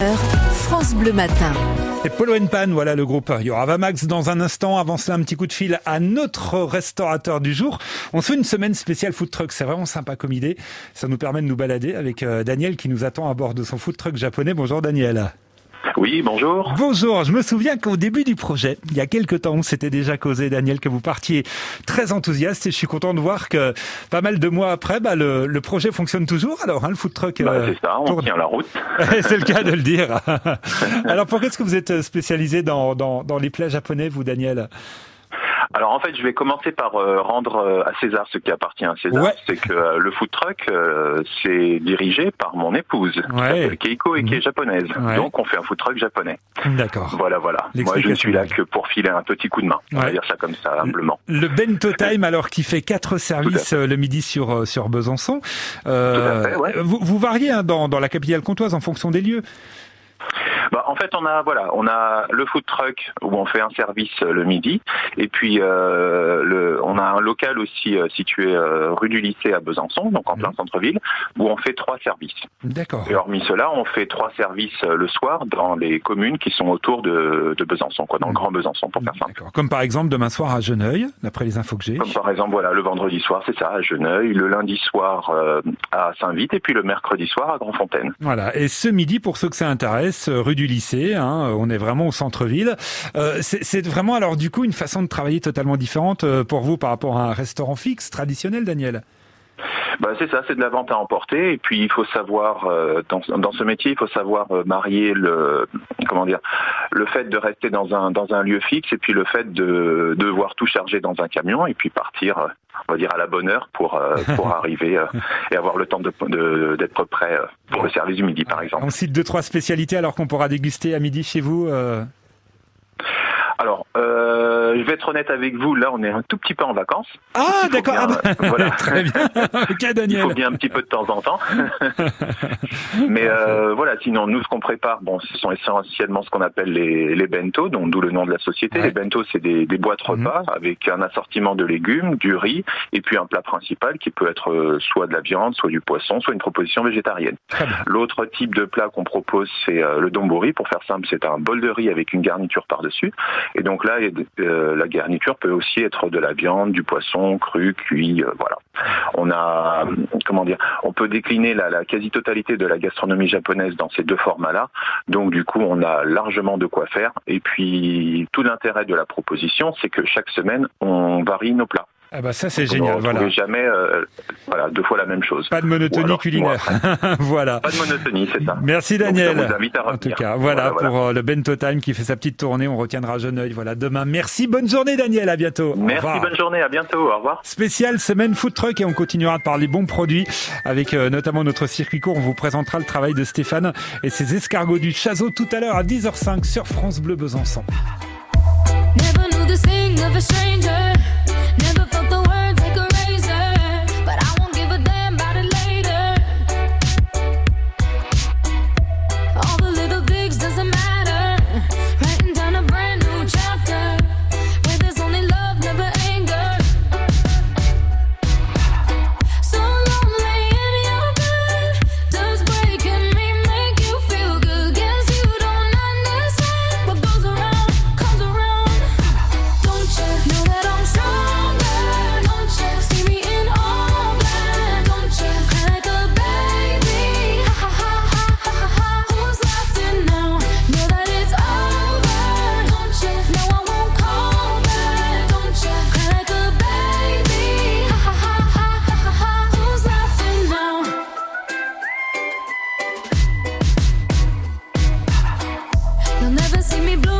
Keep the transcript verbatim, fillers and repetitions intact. France Bleu Matin. C'est Polo and Pan, voilà le groupe. Il y aura Vamax dans un instant. Avant cela, un petit coup de fil à notre restaurateur du jour. On se fait une semaine spéciale food truck. C'est vraiment sympa comme idée. Ça nous permet de nous balader avec Daniel qui nous attend à bord de son food truck japonais. Bonjour Daniel. Oui, bonjour. Bonjour, je me souviens qu'au début du projet, il y a quelques temps, on s'était déjà causé, Daniel, que vous partiez très enthousiaste et je suis content de voir que pas mal de mois après, bah, le, le projet fonctionne toujours. Alors, hein, le food truck... Bah, euh, c'est ça, on tourne. Tient la route. C'est le cas de le dire. Alors, pourquoi est-ce que vous êtes spécialisé dans, dans, dans les plats japonais, vous, Daniel ? Alors en fait, je vais commencer par euh, rendre euh, à César ce qui appartient à César. Ouais. C'est que euh, le food truck, euh, c'est dirigé par mon épouse, ouais. qui s'appelle Keiko et qui est japonaise. Ouais. Donc on fait un food truck japonais. D'accord. Voilà, voilà. Moi, je ne suis là que pour filer un petit coup de main. Ouais. On va dire ça comme ça, humblement. Le Bento Time, alors qui fait quatre services le midi sur sur Besançon. Euh, Tout à fait, ouais. Vous, vous variez hein, dans dans la capitale comtoise en fonction des lieux. Bah, en fait, on a voilà, on a le food truck où on fait un service le midi, et puis euh, le, on a un local aussi euh, situé euh, rue du Lycée à Besançon, donc en plein centre-ville, où on fait trois services. D'accord. Et hormis cela, on fait trois services le soir dans les communes qui sont autour de, de Besançon, quoi, dans le Grand Besançon pour faire simple. D'accord. Comme par exemple demain soir à Jeuneuil, d'après les infos que j'ai. Comme par exemple voilà, le vendredi soir, c'est ça, à Jeuneuil, le lundi soir euh, à Saint-Vite, et puis le mercredi soir à Grandfontaine. Voilà. Et ce midi, pour ceux que ça intéresse, rue du Lycée, hein, on est vraiment au centre-ville. Euh, c'est, c'est vraiment alors du coup une façon de travailler totalement différente pour vous par rapport à un restaurant fixe traditionnel, Daniel ? Bah c'est ça, c'est de la vente à emporter. Et puis il faut savoir euh, dans, dans ce métier, il faut savoir euh, marier le comment dire le fait de rester dans un dans un lieu fixe et puis le fait de devoir tout charger dans un camion et puis partir, on va dire à la bonne heure pour euh, pour arriver euh, et avoir le temps de, de d'être prêt euh, pour le service du midi par exemple. On cite deux trois spécialités alors qu'on pourra déguster à midi chez vous. Euh... Alors, euh, je vais être honnête avec vous, là on est un tout petit peu en vacances. Ah d'accord, bien, ah, voilà. Très bien, ok Daniel. Il faut bien un petit peu de temps en temps. Mais euh, voilà, sinon nous ce qu'on prépare, bon, ce sont essentiellement ce qu'on appelle les, les bento, donc d'où le nom de la société. Ouais. Les bento c'est des, des boîtes repas mmh. avec un assortiment de légumes, du riz et puis un plat principal qui peut être soit de la viande, soit du poisson, soit une proposition végétarienne. L'autre type de plat qu'on propose c'est le dombori, pour faire simple c'est un bol de riz avec une garniture par-dessus. Et donc là, euh, la garniture peut aussi être de la viande, du poisson, cru, cuit, euh, voilà. On a, comment dire, on peut décliner la, la quasi-totalité de la gastronomie japonaise dans ces deux formats-là. Donc du coup, on a largement de quoi faire. Et puis, tout l'intérêt de la proposition, c'est que chaque semaine, on varie nos plats. Ah bah ça c'est donc génial, on voilà. On jamais euh, voilà, deux fois la même chose. Pas de monotonie alors, culinaire. Voilà. Pas de monotonie, c'est ça. Merci Daniel. Donc, ça vous invite à revenir. En tout cas, voilà, voilà, voilà. pour euh, le Bento Time qui fait sa petite tournée, on retiendra Jeuneuil voilà demain. Merci, bonne journée Daniel, à bientôt. Merci, bonne journée, à bientôt, au revoir. Spéciale semaine food truck et on continuera de parler bons produits avec euh, notamment notre circuit court, on vous présentera le travail de Stéphane et ses escargots du Chazot tout à l'heure à dix heures cinq sur France Bleu Besançon. Never knew the thing of a stranger. See me blue.